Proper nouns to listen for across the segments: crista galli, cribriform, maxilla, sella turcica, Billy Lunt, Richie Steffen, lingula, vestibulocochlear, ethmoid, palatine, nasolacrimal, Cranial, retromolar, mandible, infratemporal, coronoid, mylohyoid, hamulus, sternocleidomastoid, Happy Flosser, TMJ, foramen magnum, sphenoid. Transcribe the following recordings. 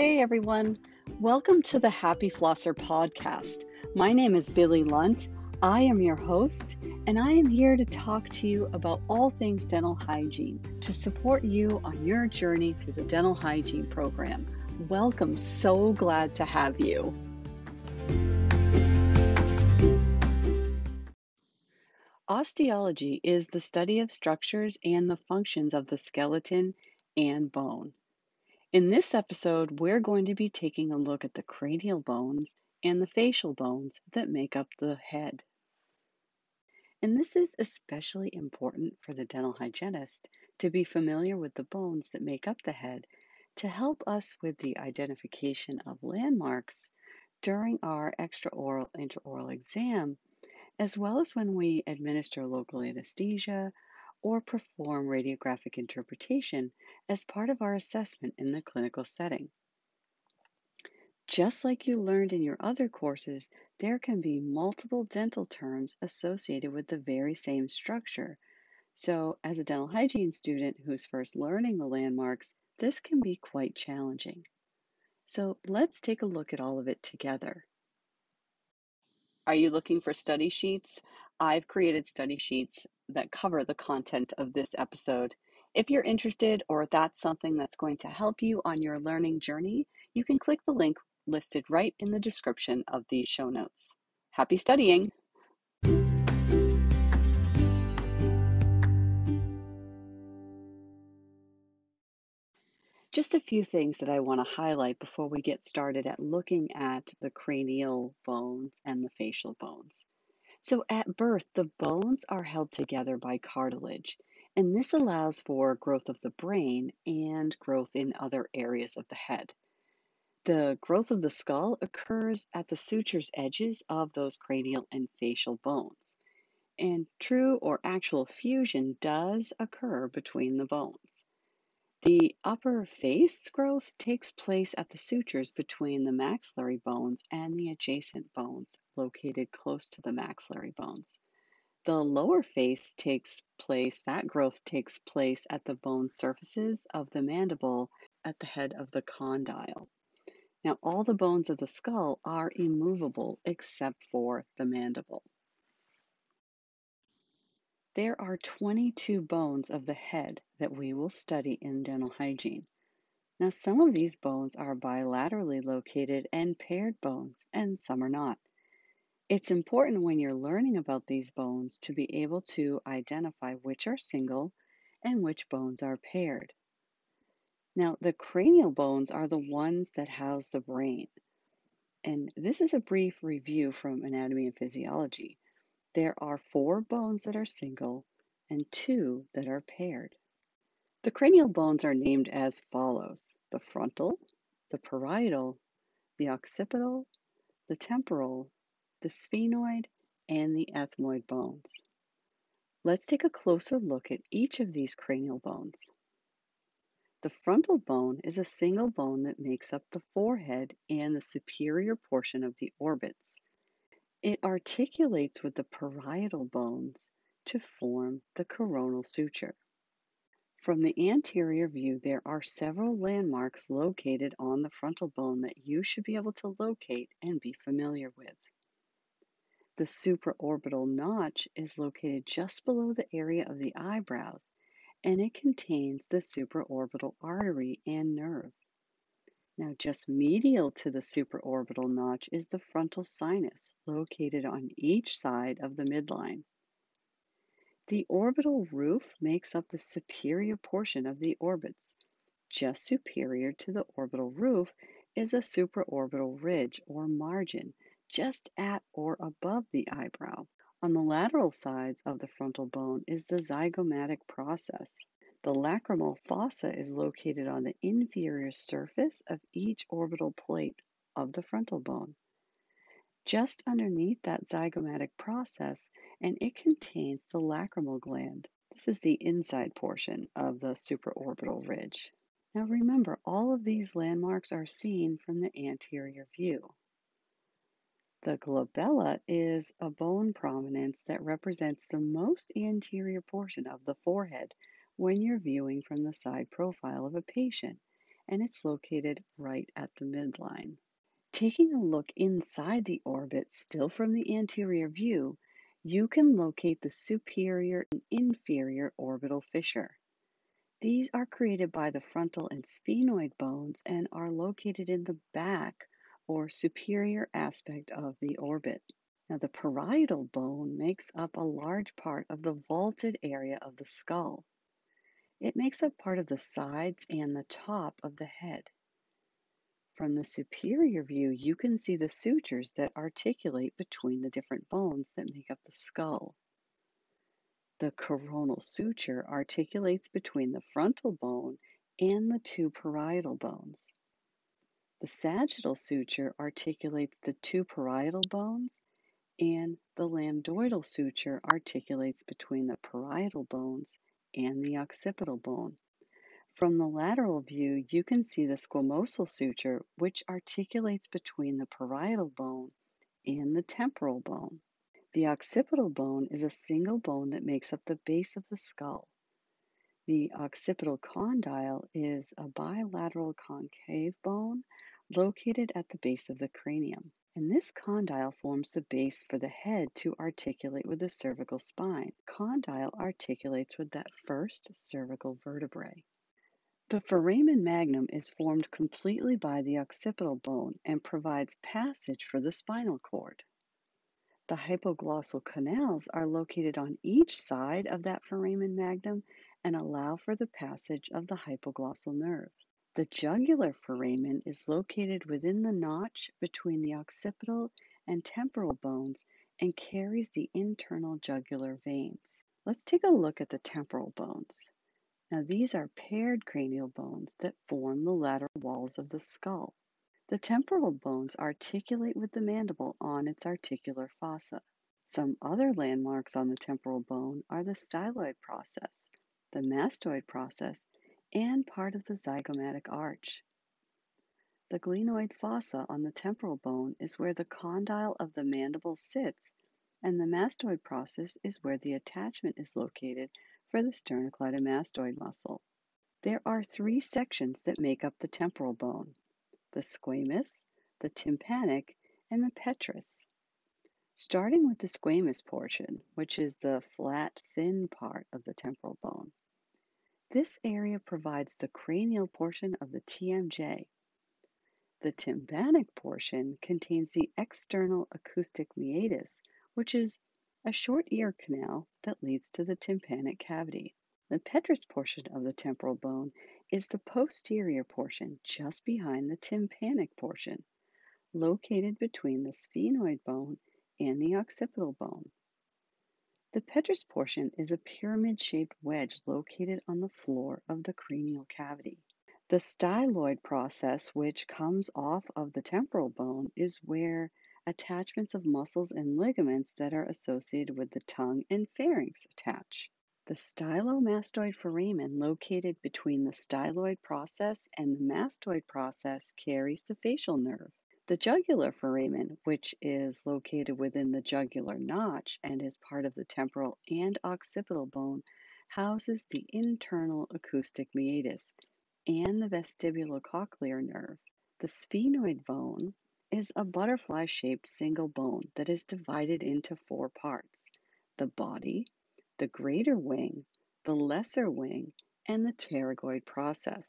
Hey everyone, welcome to the Happy Flosser podcast. My name is Billy Lunt. I am your host, and I am here to talk to you about all things dental hygiene to support you on your journey through the dental hygiene program. Welcome, so glad to have you. Osteology is the study of structures and the functions of the skeleton and bone. In this episode, we're going to be taking a look at the cranial bones and the facial bones that make up the head. And this is especially important for the dental hygienist to be familiar with the bones that make up the head to help us with the identification of landmarks during our extraoral, intraoral exam, as well as when we administer local anesthesia or perform radiographic interpretation as part of our assessment in the clinical setting. Just like you learned in your other courses, there can be multiple dental terms associated with the very same structure. So as a dental hygiene student who's first learning the landmarks, this can be quite challenging. So let's take a look at all of it together. Are you looking for study sheets? I've created study sheets that cover the content of this episode. If you're interested or that's something that's going to help you on your learning journey, you can click the link listed right in the description of these show notes. Happy studying! Just a few things that I want to highlight before we get started at looking at the cranial bones and the facial bones. So at birth, the bones are held together by cartilage, and this allows for growth of the brain and growth in other areas of the head. The growth of the skull occurs at the suture's edges of those cranial and facial bones, and true or actual fusion does occur between the bones. The upper face growth takes place at the sutures between the maxillary bones and the adjacent bones located close to the maxillary bones. The lower face growth takes place at the bone surfaces of the mandible at the head of the condyle. Now, all the bones of the skull are immovable except for the mandible. There are 22 bones of the head that we will study in dental hygiene. Now, some of these bones are bilaterally located and paired bones, and some are not. It's important when you're learning about these bones to be able to identify which are single and which bones are paired. Now, the cranial bones are the ones that house the brain. And this is a brief review from Anatomy and Physiology. There are 4 bones that are single and 2 that are paired. The cranial bones are named as follows: the frontal, the parietal, the occipital, the temporal, the sphenoid, and the ethmoid bones. Let's take a closer look at each of these cranial bones. The frontal bone is a single bone that makes up the forehead and the superior portion of the orbits. It articulates with the parietal bones to form the coronal suture. From the anterior view, there are several landmarks located on the frontal bone that you should be able to locate and be familiar with. The supraorbital notch is located just below the area of the eyebrows, and it contains the supraorbital artery and nerve. Now, just medial to the supraorbital notch is the frontal sinus, located on each side of the midline. The orbital roof makes up the superior portion of the orbits. Just superior to the orbital roof is a supraorbital ridge or margin, just at or above the eyebrow. On the lateral sides of the frontal bone is the zygomatic process. The lacrimal fossa is located on the inferior surface of each orbital plate of the frontal bone. Just underneath that zygomatic process, and it contains the lacrimal gland. This is the inside portion of the supraorbital ridge. Now remember, all of these landmarks are seen from the anterior view. The glabella is a bone prominence that represents the most anterior portion of the forehead when you're viewing from the side profile of a patient, and it's located right at the midline. Taking a look inside the orbit, still from the anterior view, you can locate the superior and inferior orbital fissure. These are created by the frontal and sphenoid bones and are located in the back or superior aspect of the orbit. Now, the parietal bone makes up a large part of the vaulted area of the skull. It makes up part of the sides and the top of the head. From the superior view, you can see the sutures that articulate between the different bones that make up the skull. The coronal suture articulates between the frontal bone and the two parietal bones. The sagittal suture articulates the two parietal bones, and the lambdoidal suture articulates between the parietal bones and the occipital bone. From the lateral view, you can see the squamosal suture, which articulates between the parietal bone and the temporal bone. The occipital bone is a single bone that makes up the base of the skull. The occipital condyle is a bilateral concave bone located at the base of the cranium, and this condyle forms the base for the head to articulate with the cervical spine. Condyle articulates with that first cervical vertebrae. The foramen magnum is formed completely by the occipital bone and provides passage for the spinal cord. The hypoglossal canals are located on each side of that foramen magnum and allow for the passage of the hypoglossal nerve. The jugular foramen is located within the notch between the occipital and temporal bones and carries the internal jugular veins. Let's take a look at the temporal bones. Now, these are paired cranial bones that form the lateral walls of the skull. The temporal bones articulate with the mandible on its articular fossa. Some other landmarks on the temporal bone are the styloid process, the mastoid process, and part of the zygomatic arch. The glenoid fossa on the temporal bone is where the condyle of the mandible sits, and the mastoid process is where the attachment is located for the sternocleidomastoid muscle. There are three sections that make up the temporal bone: the squamous, the tympanic, and the petrous. Starting with the squamous portion, which is the flat, thin part of the temporal bone. This area provides the cranial portion of the TMJ. The tympanic portion contains the external acoustic meatus, which is a short ear canal that leads to the tympanic cavity. The petrous portion of the temporal bone is the posterior portion just behind the tympanic portion, located between the sphenoid bone and the occipital bone. The petrous portion is a pyramid-shaped wedge located on the floor of the cranial cavity. The styloid process, which comes off of the temporal bone, is where attachments of muscles and ligaments that are associated with the tongue and pharynx attach. The stylomastoid foramen located between the styloid process and the mastoid process carries the facial nerve. The jugular foramen, which is located within the jugular notch and is part of the temporal and occipital bone, houses the internal acoustic meatus and the vestibulocochlear nerve. The sphenoid bone is a butterfly-shaped single bone that is divided into four parts: the body, the greater wing, the lesser wing, and the pterygoid process.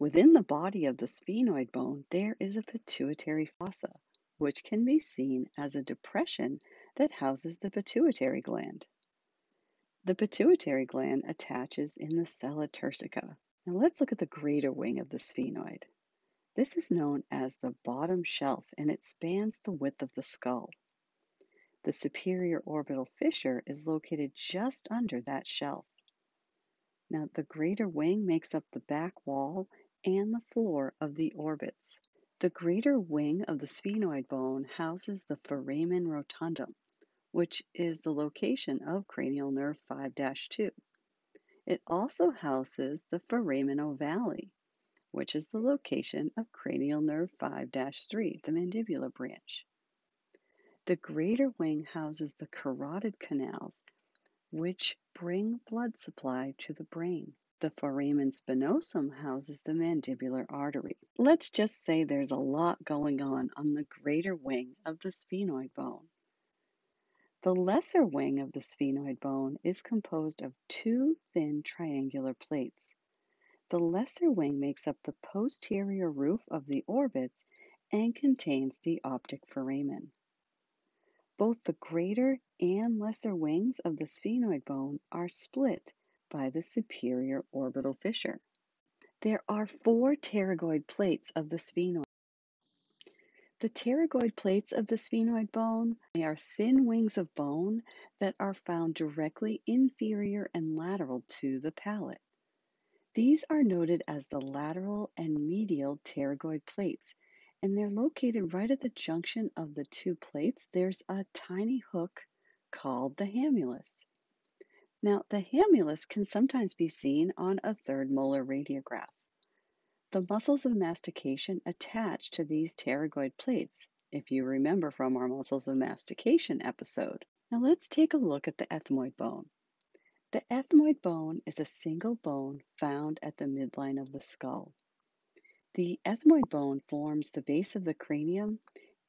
Within the body of the sphenoid bone, there is a pituitary fossa, which can be seen as a depression that houses the pituitary gland. The pituitary gland attaches in the sella turcica. Now let's look at the greater wing of the sphenoid. This is known as the bottom shelf, and it spans the width of the skull. The superior orbital fissure is located just under that shelf. Now, the greater wing makes up the back wall and the floor of the orbits. The greater wing of the sphenoid bone houses the foramen rotundum, which is the location of cranial nerve 5-2. It also houses the foramen ovale, which is the location of cranial nerve 5-3, the mandibular branch. The greater wing houses the carotid canals, which bring blood supply to the brain. The foramen spinosum houses the mandibular artery. Let's just say there's a lot going on the greater wing of the sphenoid bone. The lesser wing of the sphenoid bone is composed of two thin triangular plates. The lesser wing makes up the posterior roof of the orbits and contains the optic foramen. Both the greater and lesser wings of the sphenoid bone are split by the superior orbital fissure. There are four pterygoid plates of the sphenoid. The pterygoid plates of the sphenoid bone are thin wings of bone that are found directly inferior and lateral to the palate. These are noted as the lateral and medial pterygoid plates, and they're located right at the junction of the two plates. There's a tiny hook called the hamulus. Now, the hamulus can sometimes be seen on a third molar radiograph. The muscles of mastication attach to these pterygoid plates, if you remember from our muscles of mastication episode. Now let's take a look at the ethmoid bone. The ethmoid bone is a single bone found at the midline of the skull. The ethmoid bone forms the base of the cranium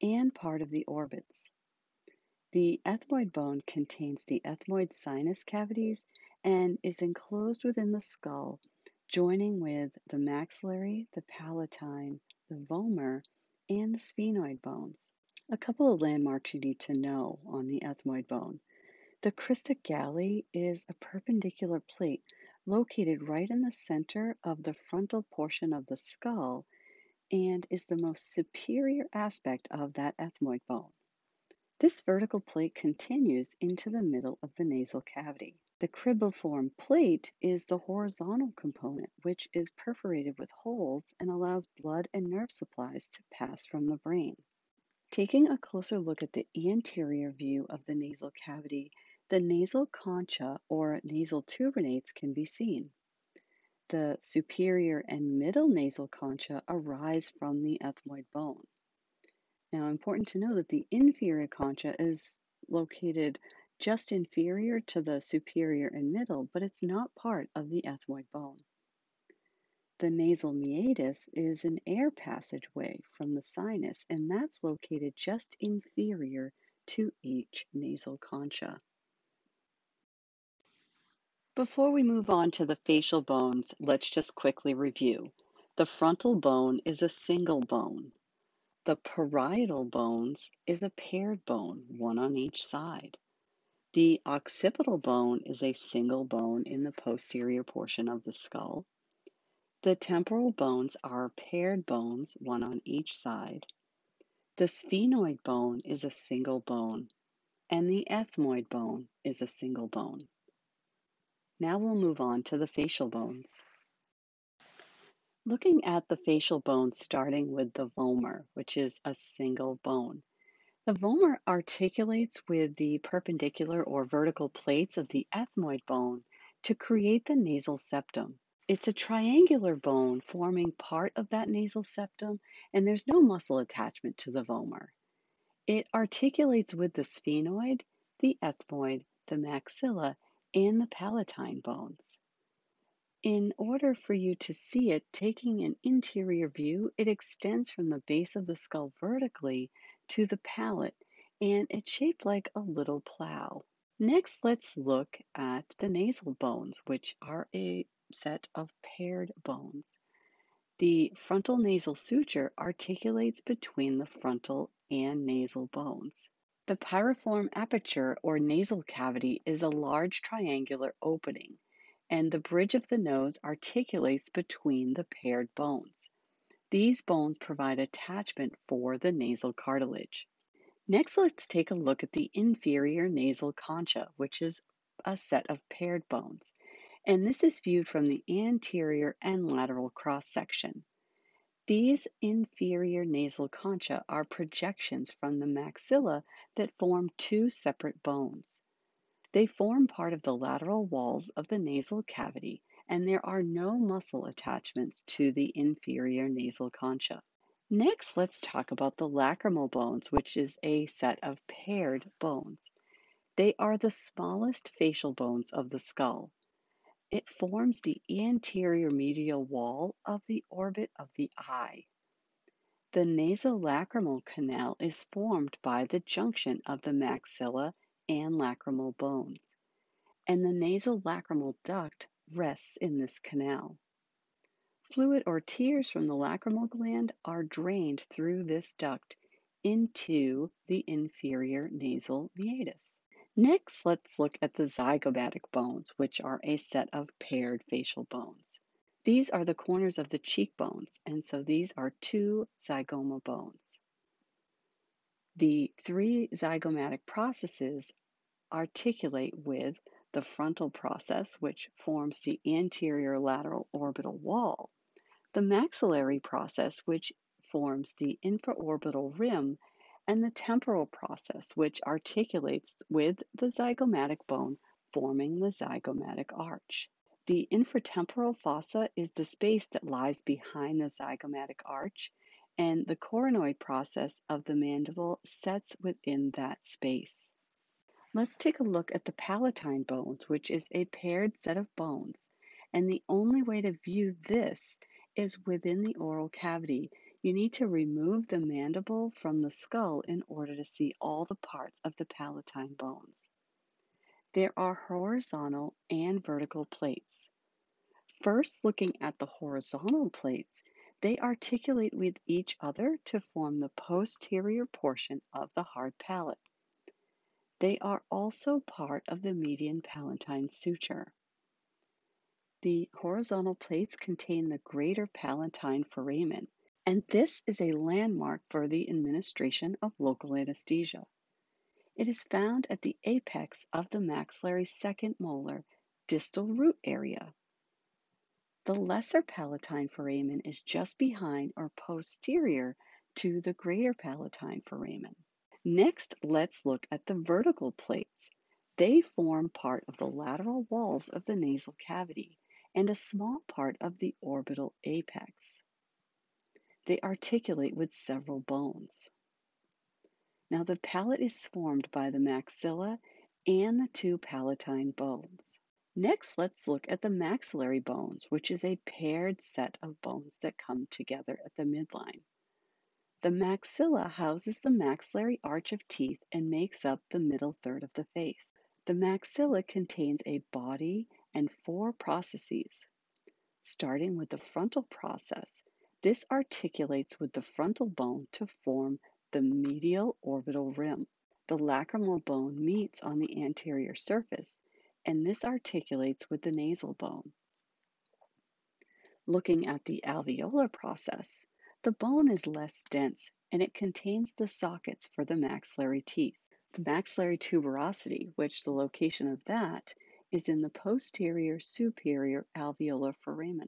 and part of the orbits. The ethmoid bone contains the ethmoid sinus cavities and is enclosed within the skull, joining with the maxillary, the palatine, the vomer, and the sphenoid bones. A couple of landmarks you need to know on the ethmoid bone. The crista galli is a perpendicular plate located right in the center of the frontal portion of the skull and is the most superior aspect of that ethmoid bone. This vertical plate continues into the middle of the nasal cavity. The cribriform plate is the horizontal component, which is perforated with holes and allows blood and nerve supplies to pass from the brain. Taking a closer look at the anterior view of the nasal cavity, the nasal concha or nasal tubernates can be seen. The superior and middle nasal concha arise from the ethmoid bone. Now, important to know that the inferior concha is located just inferior to the superior and middle, but it's not part of the ethmoid bone. The nasal meatus is an air passageway from the sinus, and that's located just inferior to each nasal concha. Before we move on to the facial bones, let's just quickly review. The frontal bone is a single bone. The parietal bones is a paired bone, one on each side. The occipital bone is a single bone in the posterior portion of the skull. The temporal bones are paired bones, one on each side. The sphenoid bone is a single bone, and the ethmoid bone is a single bone. Now we'll move on to the facial bones. Looking at the facial bones, starting with the vomer, which is a single bone. The vomer articulates with the perpendicular or vertical plates of the ethmoid bone to create the nasal septum. It's a triangular bone forming part of that nasal septum, and there's no muscle attachment to the vomer. It articulates with the sphenoid, the ethmoid, the maxilla, and the palatine bones. In order for you to see it, taking an interior view, it extends from the base of the skull vertically to the palate, and it's shaped like a little plow. Next, let's look at the nasal bones, which are a set of paired bones. The frontal nasal suture articulates between the frontal and nasal bones. The piriform aperture or nasal cavity is a large triangular opening, and the bridge of the nose articulates between the paired bones. These bones provide attachment for the nasal cartilage. Next, let's take a look at the inferior nasal concha, which is a set of paired bones, and this is viewed from the anterior and lateral cross-section. These inferior nasal concha are projections from the maxilla that form two separate bones. They form part of the lateral walls of the nasal cavity, and there are no muscle attachments to the inferior nasal concha. Next, let's talk about the lacrimal bones, which is a set of paired bones. They are the smallest facial bones of the skull. It forms the anterior medial wall of the orbit of the eye. The nasolacrimal canal is formed by the junction of the maxilla and lacrimal bones, and the nasolacrimal duct rests in this canal. Fluid or tears from the lacrimal gland are drained through this duct into the inferior nasal meatus. Next, let's look at the zygomatic bones, which are a set of paired facial bones. These are the corners of the cheekbones, and so these are two zygoma bones. The three zygomatic processes articulate with the frontal process, which forms the anterior lateral orbital wall, the maxillary process, which forms the infraorbital rim, and the temporal process, which articulates with the zygomatic bone, forming the zygomatic arch. The infratemporal fossa is the space that lies behind the zygomatic arch, and the coronoid process of the mandible sets within that space. Let's take a look at the palatine bones, which is a paired set of bones, and the only way to view this is within the oral cavity. You need to remove the mandible from the skull in order to see all the parts of the palatine bones. There are horizontal and vertical plates. First, looking at the horizontal plates, they articulate with each other to form the posterior portion of the hard palate. They are also part of the median palatine suture. The horizontal plates contain the greater palatine foramen, and this is a landmark for the administration of local anesthesia. It is found at the apex of the maxillary second molar distal root area. The lesser palatine foramen is just behind or posterior to the greater palatine foramen. Next, let's look at the vertical plates. They form part of the lateral walls of the nasal cavity and a small part of the orbital apex. They articulate with several bones. Now the palate is formed by the maxilla and the two palatine bones. Next, let's look at the maxillary bones, which is a paired set of bones that come together at the midline. The maxilla houses the maxillary arch of teeth and makes up the middle third of the face. The maxilla contains a body and four processes, starting with the frontal process. This articulates with the frontal bone to form the medial orbital rim. The lacrimal bone meets on the anterior surface, and this articulates with the nasal bone. Looking at the alveolar process, the bone is less dense, and it contains the sockets for the maxillary teeth. The maxillary tuberosity, which the location of that is in the posterior superior alveolar foramina.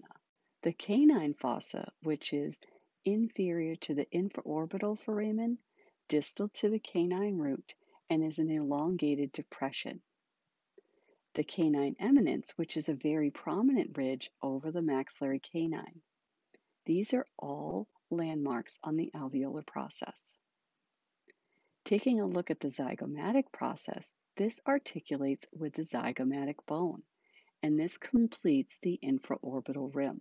The canine fossa, which is inferior to the infraorbital foramen, distal to the canine root, and is an elongated depression. The canine eminence, which is a very prominent ridge over the maxillary canine. These are all landmarks on the alveolar process. Taking a look at the zygomatic process, this articulates with the zygomatic bone, and this completes the infraorbital rim.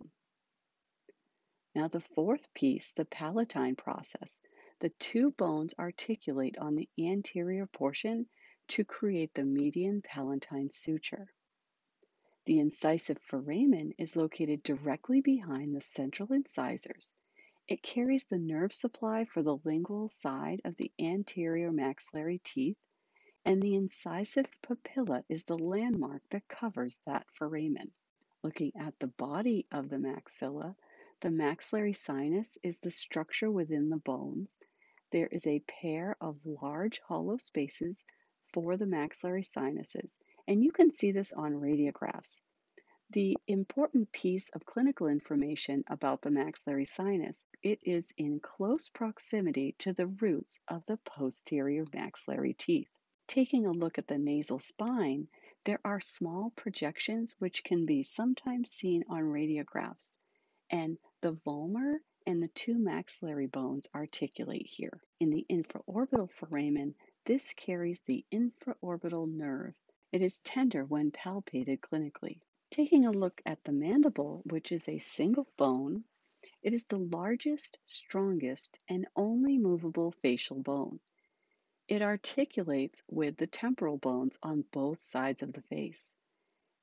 Now the fourth piece, the palatine process, the two bones articulate on the anterior portion to create the median palatine suture. The incisive foramen is located directly behind the central incisors. It carries the nerve supply for the lingual side of the anterior maxillary teeth, and the incisive papilla is the landmark that covers that foramen. Looking at the body of the maxilla, the maxillary sinus is the structure within the bones. There is a pair of large hollow spaces for the maxillary sinuses, and you can see this on radiographs. The important piece of clinical information about the maxillary sinus, it is in close proximity to the roots of the posterior maxillary teeth. Taking a look at the nasal spine, there are small projections which can be sometimes seen on radiographs, and the vomer and the two maxillary bones articulate here. In the infraorbital foramen, This carries the infraorbital nerve. It is tender when palpated clinically. Taking a look at the mandible, which is a single bone, it is the largest, strongest, and only movable facial bone. It articulates with the temporal bones on both sides of the face.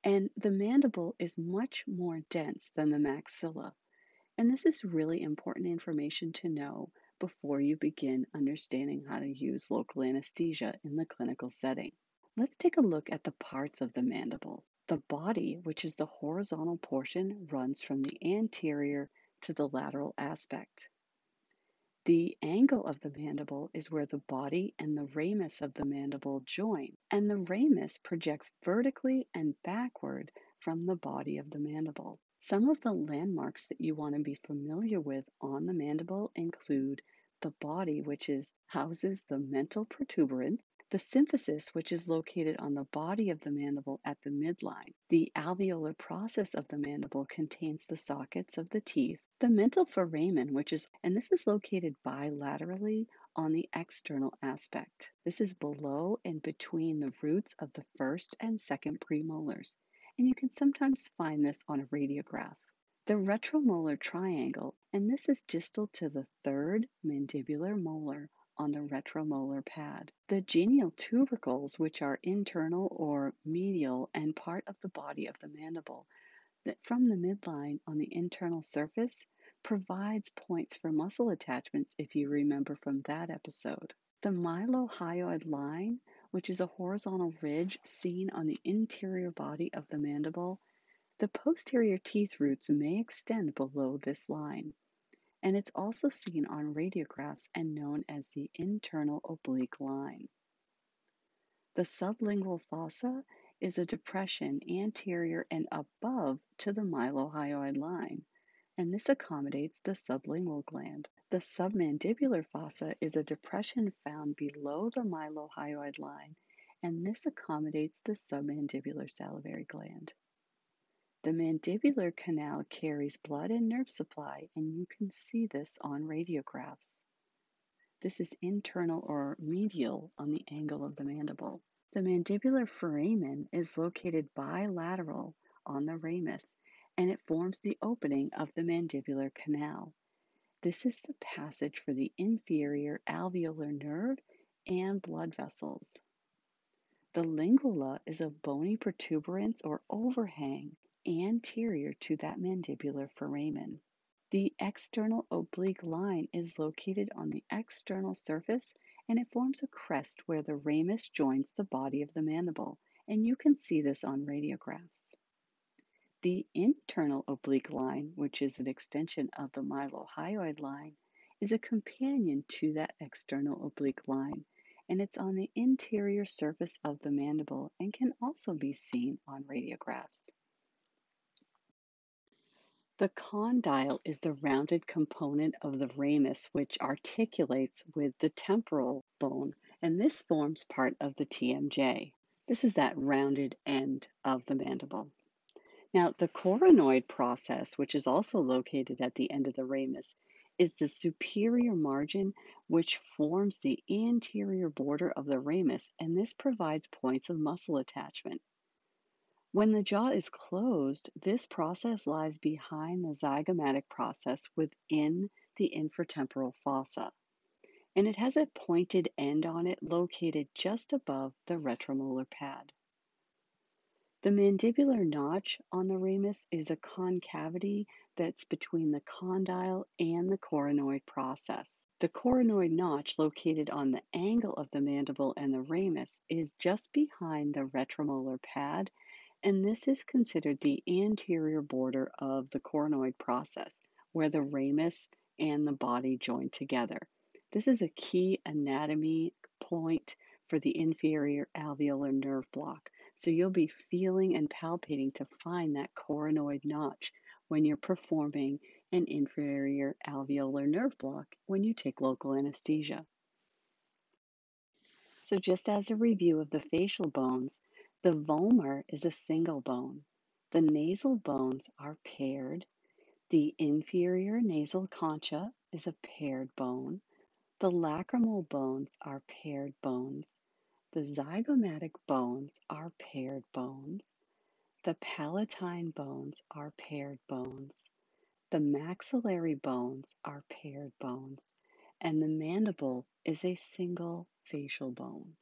And the mandible is much more dense than the maxilla. And this is really important information to know before you begin understanding how to use local anesthesia in the clinical setting. Let's take a look at the parts of the mandible. The body, which is the horizontal portion, runs from the anterior to the lateral aspect. The angle of the mandible is where the body and the ramus of the mandible join, and the ramus projects vertically and backward from the body of the mandible. Some of the landmarks that you want to be familiar with on the mandible include the body, which houses the mental protuberance, the symphysis, which is located on the body of the mandible at the midline. The alveolar process of the mandible contains the sockets of the teeth. The mental foramen, which is located bilaterally on the external aspect. This is below and between the roots of the first and second premolars. And you can sometimes find this on a radiograph. The retromolar triangle, and this is distal to the third mandibular molar on the retromolar pad. The genial tubercles, which are internal or medial and part of the body of the mandible, that from the midline on the internal surface provides points for muscle attachments, if you remember from that episode. The mylohyoid line, which is a horizontal ridge seen on the interior body of the mandible. The posterior teeth roots may extend below this line, and it's also seen on radiographs and known as the internal oblique line. The sublingual fossa is a depression anterior and above to the mylohyoid line, and this accommodates the sublingual gland. The submandibular fossa is a depression found below the mylohyoid line, and this accommodates the submandibular salivary gland. The mandibular canal carries blood and nerve supply, and you can see this on radiographs. This is internal or medial on the angle of the mandible. The mandibular foramen is located bilateral on the ramus, and it forms the opening of the mandibular canal. This is the passage for the inferior alveolar nerve and blood vessels. The lingula is a bony protuberance or overhang anterior to that mandibular foramen. The external oblique line is located on the external surface, and it forms a crest where the ramus joins the body of the mandible, and you can see this on radiographs. The internal oblique line, which is an extension of the mylohyoid line, is a companion to that external oblique line, and it's on the interior surface of the mandible and can also be seen on radiographs. The condyle is the rounded component of the ramus, which articulates with the temporal bone, and this forms part of the TMJ. This is that rounded end of the mandible. Now, the coronoid process, which is also located at the end of the ramus, is the superior margin which forms the anterior border of the ramus, and this provides points of muscle attachment. When the jaw is closed, this process lies behind the zygomatic process within the infratemporal fossa, and it has a pointed end on it located just above the retromolar pad. The mandibular notch on the ramus is a concavity that's between the condyle and the coronoid process. The coronoid notch, located on the angle of the mandible and the ramus, is just behind the retromolar pad, and this is considered the anterior border of the coronoid process, where the ramus and the body join together. This is a key anatomy point for the inferior alveolar nerve block. So you'll be feeling and palpating to find that coronoid notch when you're performing an inferior alveolar nerve block when you take local anesthesia. So just as a review of the facial bones, the vomer is a single bone. The nasal bones are paired. The inferior nasal concha is a paired bone. The lacrimal bones are paired bones. The zygomatic bones are paired bones. The palatine bones are paired bones. The maxillary bones are paired bones. And the mandible is a single facial bone.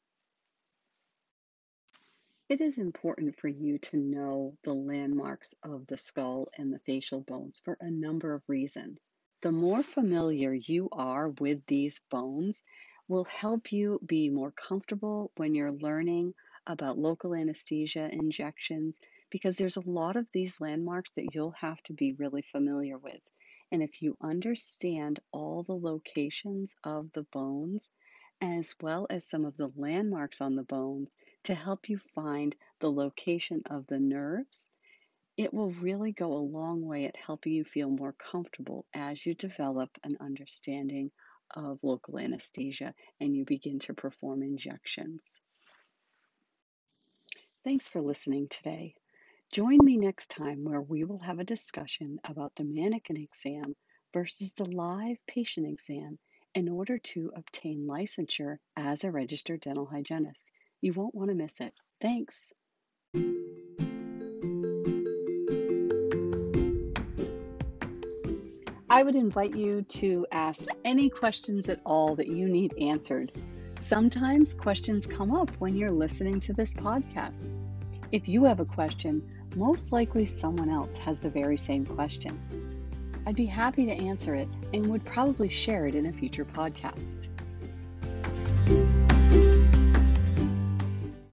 It is important for you to know the landmarks of the skull and the facial bones for a number of reasons. The more familiar you are with these bones will help you be more comfortable when you're learning about local anesthesia injections, because there's a lot of these landmarks that you'll have to be really familiar with. And if you understand all the locations of the bones, as well as some of the landmarks on the bones to help you find the location of the nerves, it will really go a long way at helping you feel more comfortable as you develop an understanding of local anesthesia and you begin to perform injections. Thanks for listening today. Join me next time where we will have a discussion about the mannequin exam versus the live patient exam in order to obtain licensure as a registered dental hygienist. You won't want to miss it. Thanks. I would invite you to ask any questions at all that you need answered. Sometimes questions come up when you're listening to this podcast. If you have a question, most likely someone else has the very same question. I'd be happy to answer it and would probably share it in a future podcast.